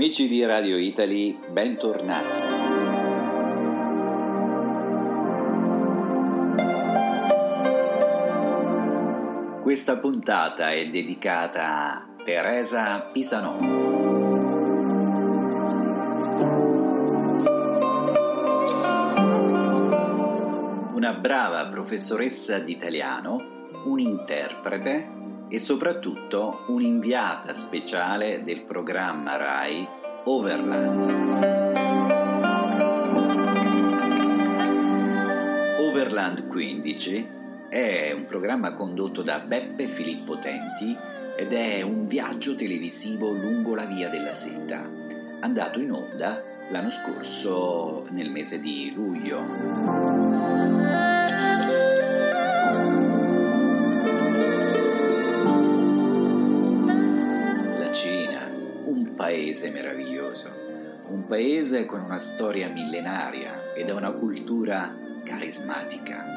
Amici di Radio Italy, bentornati. Questa puntata è dedicata a Teresa Pisanò. Una brava professoressa di italiano, un interprete e soprattutto un'inviata speciale del programma RAI Overland. Overland 15 è un programma condotto da Beppe Filippo Tenti ed è un viaggio televisivo lungo la Via della Seta, andato in onda l'anno scorso nel mese di luglio. La Cina, un paese meraviglioso, un paese con una storia millenaria ed una cultura carismatica.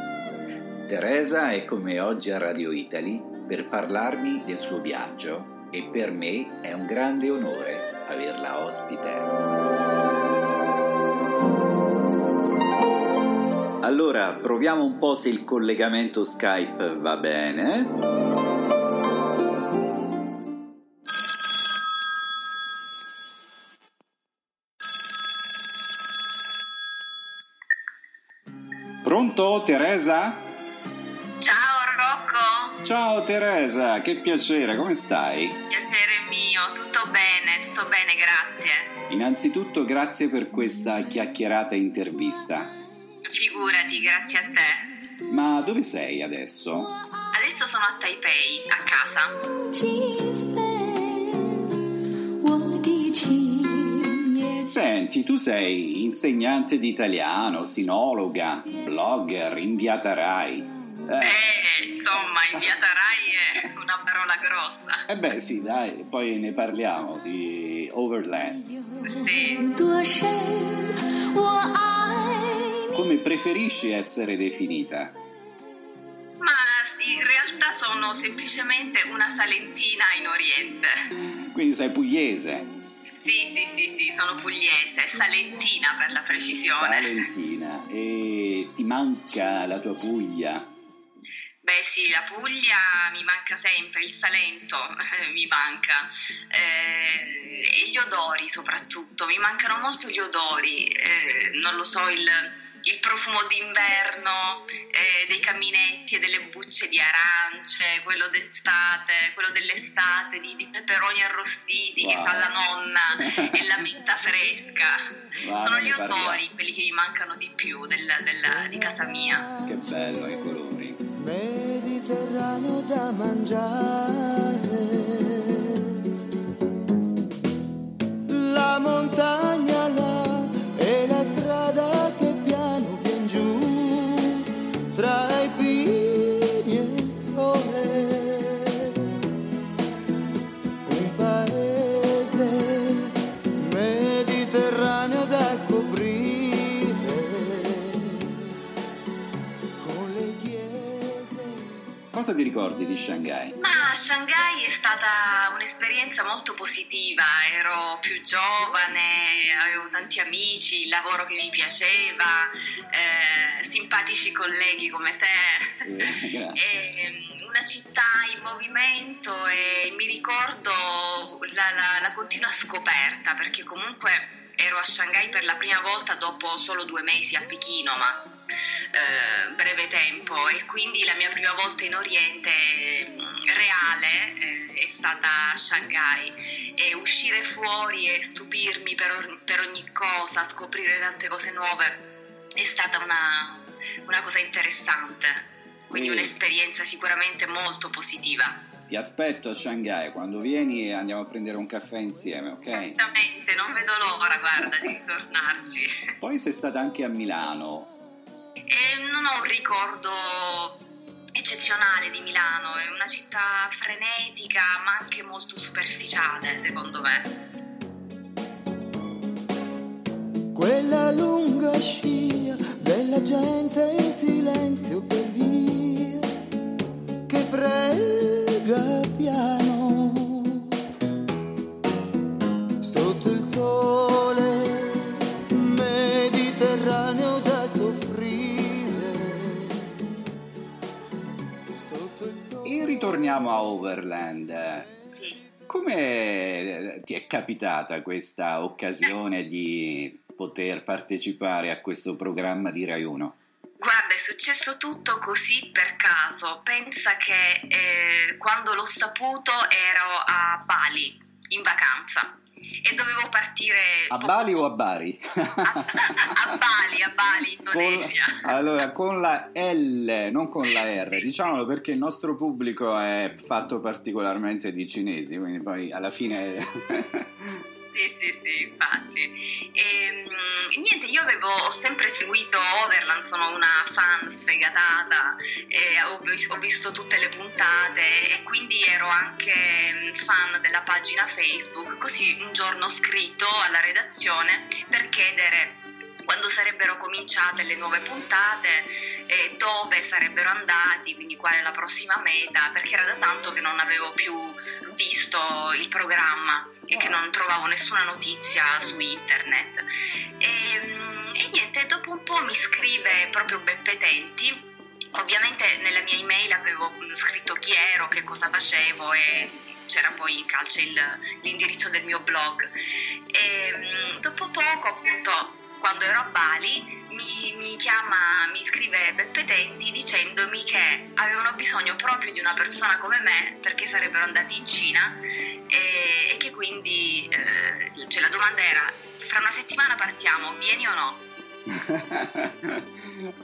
Teresa è con me oggi a Radio Italy per parlarmi del suo viaggio e per me è un grande onore averla ospite. Allora, proviamo un po' se il collegamento Skype va bene. Pronto, Teresa? Ciao Rocco. Ciao Teresa, che piacere, come stai? Piacere mio, tutto bene, grazie. Innanzitutto grazie per questa chiacchierata intervista. Figurati, grazie a te. Ma dove sei adesso? Adesso sono a Taipei, a casa. Senti, tu sei insegnante di italiano, sinologa, blogger, inviata RAI. Insomma, inviata RAI è una parola grossa. Beh sì, dai, poi ne parliamo di Overland. Sì. Come preferisci essere definita? Ma in realtà sono semplicemente una salentina in Oriente. Quindi sei pugliese? Sì, sono pugliese, salentina per la precisione. Salentina, e ti manca la tua Puglia? Beh sì, la Puglia mi manca sempre, il Salento mi manca, e gli odori soprattutto, mi mancano molto gli odori, non lo so, il profumo d'inverno, dei caminetti e delle bucce di arance, quello d'estate, quello dell'estate, di peperoni arrostiti, wow, che fa la nonna, e la menta fresca. Wow, sono gli odori, quelli che mi mancano di più di casa mia. Che bello, i colori. Mediterraneo da mangiare, la montagna là e la strada che piano vien giù tra i pini e il sole, un paese mediterraneo da scoprire con le chiese. Cosa ti ricordi di Shanghai? Ma Shanghai è stata un'esperienza molto positiva, ero più giovane, avevo tanti amici, il lavoro che mi piaceva, simpatici colleghi come te, e una città in movimento, e mi ricordo la continua scoperta, perché comunque ero a Shanghai per la prima volta dopo solo 2 mesi a Pechino, ma breve tempo, e quindi la mia prima volta in Oriente reale è stata a Shanghai, e uscire fuori e stupirmi per ogni cosa, scoprire tante cose nuove è stata una cosa interessante, quindi un'esperienza sicuramente molto positiva. Ti aspetto a Shanghai, quando vieni andiamo a prendere un caffè insieme, ok? Esattamente, non vedo l'ora, guarda, di ritornarci. Poi sei stata anche a Milano. Non ho un ricordo eccezionale di Milano, è una città frenetica ma anche molto superficiale, secondo me. Quella lunga scia della gente in silenzio per via che prega piano sotto il sole. torniamo a Overland. Sì. Come ti è capitata questa occasione di poter partecipare a questo programma di Rai 1? Guarda, è successo tutto così per caso. Pensa che quando l'ho saputo ero a Bali in vacanza e dovevo partire... A Bali o a Bari? A Bali, Indonesia. Allora, con la L, non con la R, sì, diciamolo perché il nostro pubblico è fatto particolarmente di cinesi, quindi poi alla fine... sì, infatti. Niente, io ho sempre seguito Overland, sono una fan sfegatata, ho visto tutte le puntate e quindi ero anche fan della pagina Facebook, così un giorno ho scritto alla redazione per chiedere quando sarebbero cominciate le nuove puntate, dove sarebbero andati, quindi qual è la prossima meta, perché era da tanto che non avevo più visto il programma e che non trovavo nessuna notizia su internet. E niente, dopo un po' mi scrive proprio Beppe Tenti. Ovviamente nella mia email avevo scritto chi ero, che cosa facevo e c'era poi in calce l'indirizzo del mio blog. E dopo poco, appunto, quando ero a Bali mi scrive Beppe Tenti dicendomi che avevano bisogno proprio di una persona come me perché sarebbero andati in Cina e che quindi la domanda era: fra una settimana partiamo, vieni o no?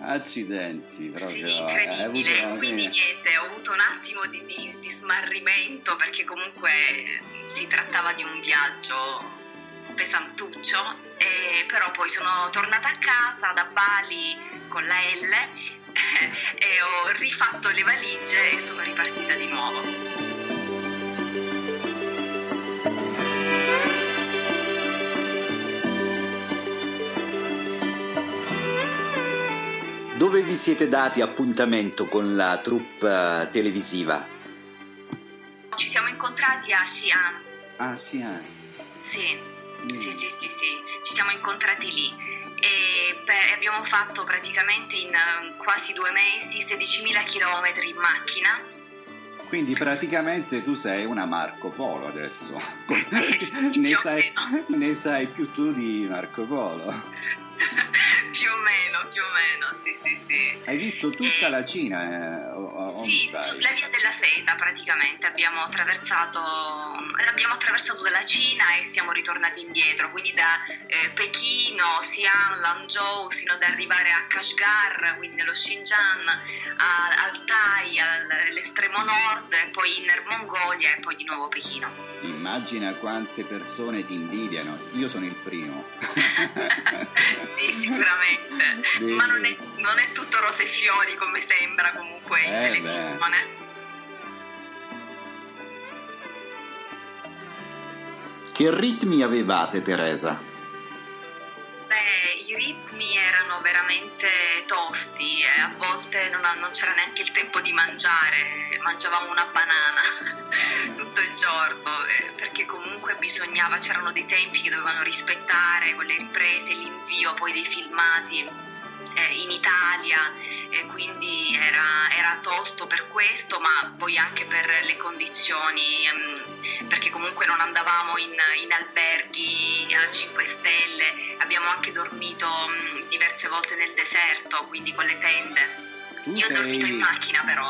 Accidenti, proprio sì, incredibile. Quindi niente, ho avuto un attimo di smarrimento perché comunque si trattava di un viaggio pesantuccio, però poi sono tornata a casa da Bali con la L e ho rifatto le valigie e sono ripartita di nuovo. Dove vi siete dati appuntamento con la troupe televisiva? Ci siamo incontrati a Xi'an. Ah, Xi'an. Sì, ci siamo incontrati lì e abbiamo fatto praticamente in quasi 2 mesi 16.000 chilometri in macchina. Quindi praticamente tu sei una Marco Polo adesso. Sì, ne sai più tu di Marco Polo. più o meno, sì. Hai visto tutta la Cina? Sì, la via della seta praticamente, abbiamo attraversato dalla Cina e siamo ritornati indietro, quindi da Pechino, Xi'an, Lanzhou, sino ad arrivare a Kashgar, quindi nello Xinjiang, al Tai, all'estremo nord, e poi in Mongolia e poi di nuovo Pechino. Immagina quante persone ti invidiano, io sono il primo. Sì, sicuramente. Bene. Ma non è tutto rose e fiori come sembra comunque in televisione. Che ritmi avevate, Teresa? Beh, i ritmi erano veramente tosti, a volte non c'era neanche il tempo di mangiare, mangiavamo una banana tutto il giorno, perché comunque c'erano dei tempi che dovevano rispettare con le riprese, l'invio poi dei filmati in Italia, quindi era tosto per questo, ma poi anche per le condizioni, perché comunque non andavamo in alberghi a 5 stelle, abbiamo anche dormito diverse volte nel deserto, quindi con le tende. Io ho dormito in macchina però,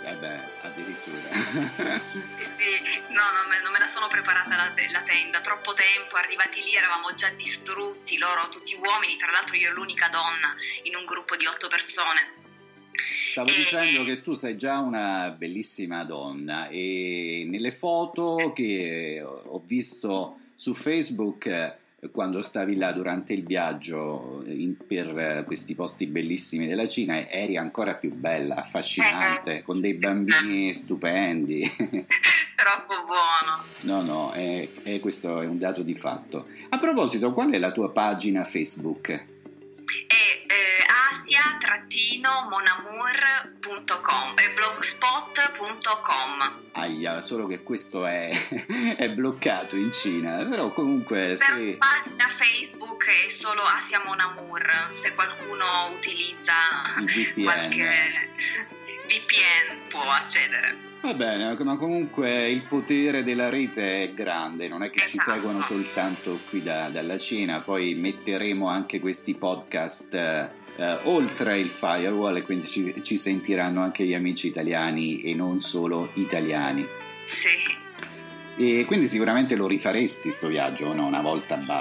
Vabbè, addirittura. Sì, non me la sono preparata la tenda, troppo tempo, arrivati lì eravamo già distrutti, loro tutti uomini, tra l'altro io l'unica donna in un gruppo di 8 persone. Stavo dicendo che tu sei già una bellissima donna e nelle foto che ho visto su Facebook quando stavi là durante il viaggio per questi posti bellissimi della Cina eri ancora più bella, affascinante, con dei bambini stupendi. Troppo buono. No, questo è un dato di fatto. A proposito, qual è la tua pagina Facebook? asia-monamour.com e blogspot.com. Ahia, solo che questo è bloccato in Cina, però comunque la pagina Facebook è solo Asia Monamour, se qualcuno utilizza il VPN. Qualche VPN può accedere. Va bene, ma comunque il potere della rete è grande, non è che ci seguono soltanto qui dalla Cina, poi metteremo anche questi podcast oltre il firewall, e quindi ci sentiranno anche gli amici italiani e non solo italiani. Sì. E quindi sicuramente lo rifaresti sto viaggio, no? Una volta basta.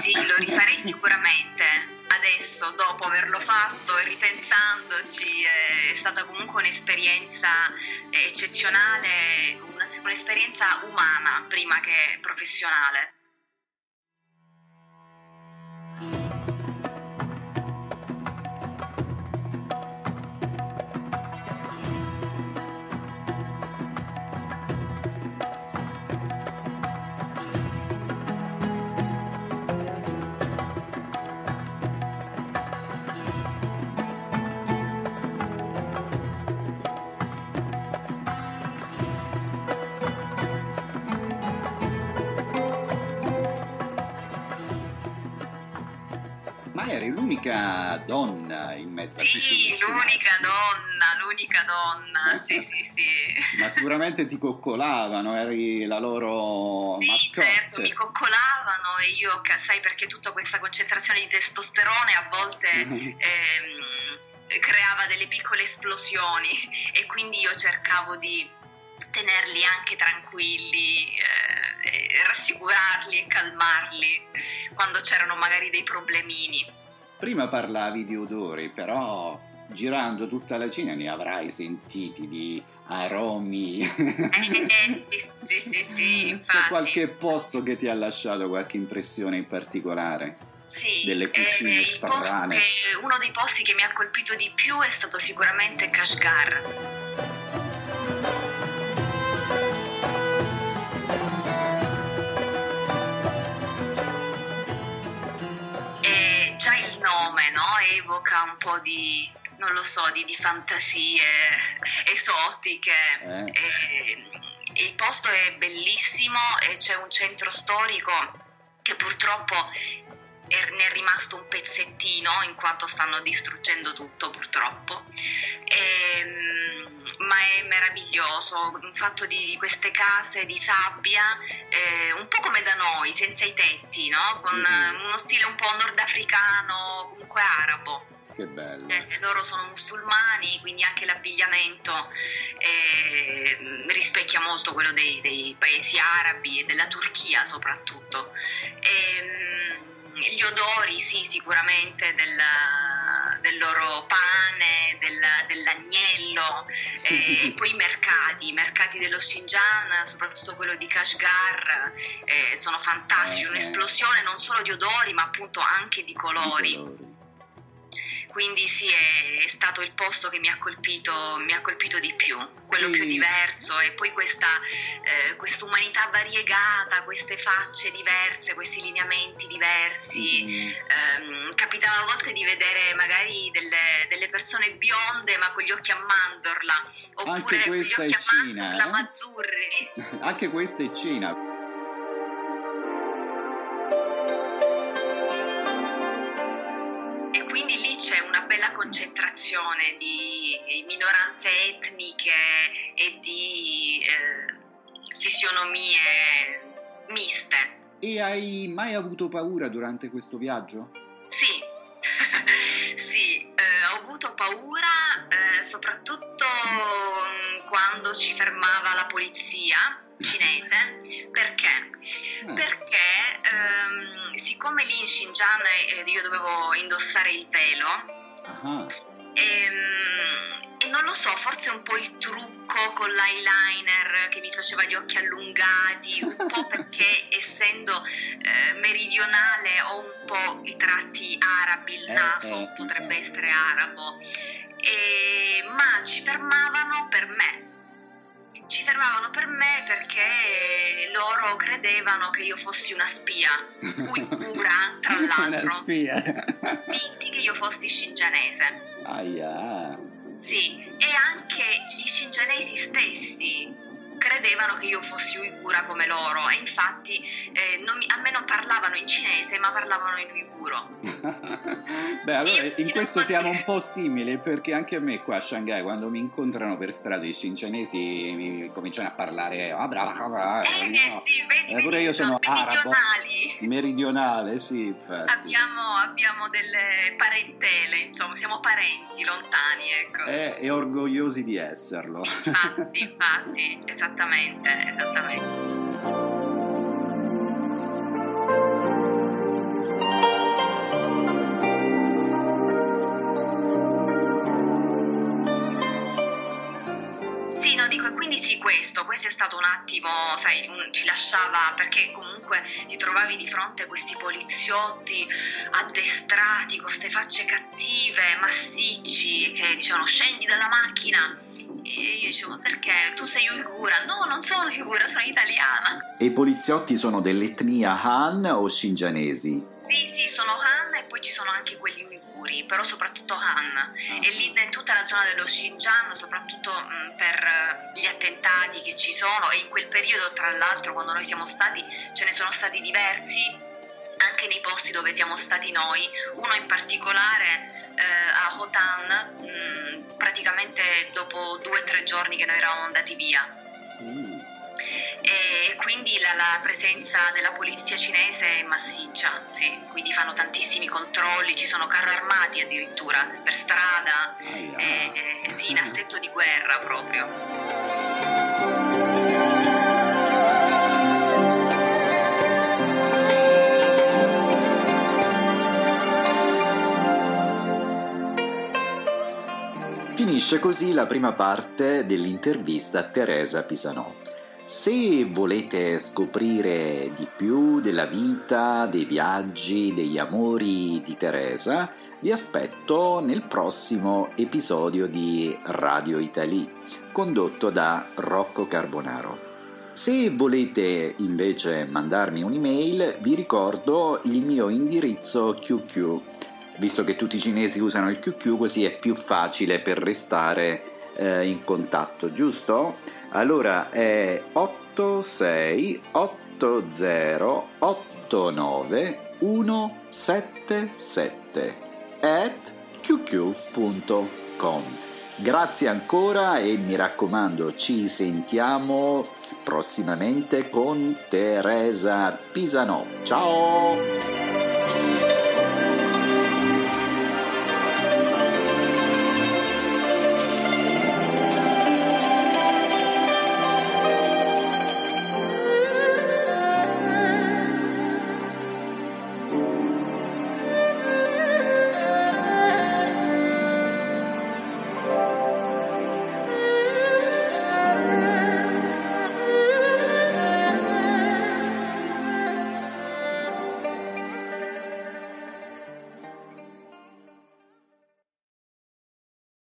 Sì, lo rifarei sicuramente. Adesso, dopo averlo fatto e ripensandoci, è stata comunque un'esperienza eccezionale, un'esperienza umana prima che professionale. Eri l'unica donna in mezzo a tutti questi maschi. l'unica donna, sì. Ma sicuramente ti coccolavano, eri la loro mascotte. Sì, certo, mi coccolavano e io, sai, perché tutta questa concentrazione di testosterone a volte creava delle piccole esplosioni, e quindi io cercavo di tenerli anche tranquilli, rassicurarli e calmarli quando c'erano magari dei problemini. Prima parlavi di odori, però girando tutta la Cina ne avrai sentiti di aromi. Sì, infatti. C'è qualche posto che ti ha lasciato qualche impressione in particolare? Sì, delle cucine strane. Uno dei posti che mi ha colpito di più è stato sicuramente Kashgar. Evoca un po' di, non lo so, di fantasie esotiche. E il posto è bellissimo e c'è un centro storico che purtroppo ne è rimasto un pezzettino, in quanto stanno distruggendo tutto purtroppo, ma è meraviglioso, un fatto di queste case di sabbia, un po' come da noi, senza i tetti, no? Con uno stile un po' nordafricano, comunque arabo. Che bello. Loro sono musulmani, quindi anche l'abbigliamento rispecchia molto quello dei paesi arabi e della Turchia soprattutto. Gli odori, sì, sicuramente del loro pane, dell'agnello, e poi i mercati dello Xinjiang, soprattutto quello di Kashgar, sono fantastici, un'esplosione non solo di odori ma appunto anche di colori. Quindi sì, è stato il posto che mi ha colpito di più, quello più diverso, e poi questa umanità variegata, queste facce diverse, questi lineamenti diversi. Capitava a volte di vedere magari delle persone bionde ma con gli occhi a mandorla, oppure con gli occhi a mandorla azzurri. Anche questa è Cina. C'è una bella concentrazione di minoranze etniche e di fisionomie miste. E hai mai avuto paura durante questo viaggio? Sì, ho avuto paura soprattutto quando ci fermava la polizia cinese. Perché? Perché siccome lì in Xinjiang io dovevo indossare il velo, e non lo so, forse un po' il trucco con l'eyeliner che mi faceva gli occhi allungati, un po' perché essendo meridionale ho un po' i tratti arabi, il naso potrebbe essere arabo, ma ci fermavano per me perché loro credevano che io fossi una spia uigura, tra l'altro, una spia, finti che io fossi xingianese. Sì, e anche gli xingianesi stessi credevano che io fossi uigura come loro, e infatti a me non parlavano in cinese ma parlavano in uiguro. Beh, allora in questo siamo un po' simili, perché anche a me qua a Shanghai quando mi incontrano per strada i cinesi mi cominciano a parlare sì, vedi, pure io sono arabo meridionale, sì, infatti. Abbiamo delle parentele, insomma, siamo parenti lontani, ecco. E orgogliosi di esserlo. Infatti, esattamente. Questo è stato un attimo, sai, ci lasciava, perché comunque ti trovavi di fronte a questi poliziotti addestrati con queste facce cattive, massicci, che dicevano scendi dalla macchina. E io dicevo, perché? Tu sei uigura? No, non sono uigura, sono italiana. E i poliziotti sono dell'etnia Han o xingianesi? Sì, sono Han, e poi ci sono anche quelli uiguri, però soprattutto Han. E lì in tutta la zona dello Xinjiang, soprattutto per gli attentati che ci sono, e in quel periodo, tra l'altro, quando noi siamo stati, ce ne sono stati diversi, anche nei posti dove siamo stati noi, uno in particolare a Hotan, praticamente dopo 2 o 3 giorni che noi eravamo andati via. E quindi la presenza della polizia cinese è massiccia, sì. Quindi fanno tantissimi controlli, ci sono carri armati addirittura per strada, sì, in assetto di guerra proprio. Finisce così la prima parte dell'intervista a Teresa Pisanò. Se volete scoprire di più della vita, dei viaggi, degli amori di Teresa, vi aspetto nel prossimo episodio di Radio Italy, condotto da Rocco Carbonaro. Se volete invece mandarmi un'email, vi ricordo il mio indirizzo QQ. Visto che tutti i cinesi usano il QQ, così è più facile per restare in contatto, giusto? Allora è 86808989177 @qq.com. Grazie ancora e mi raccomando, ci sentiamo prossimamente con Teresa Pisanò. Ciao!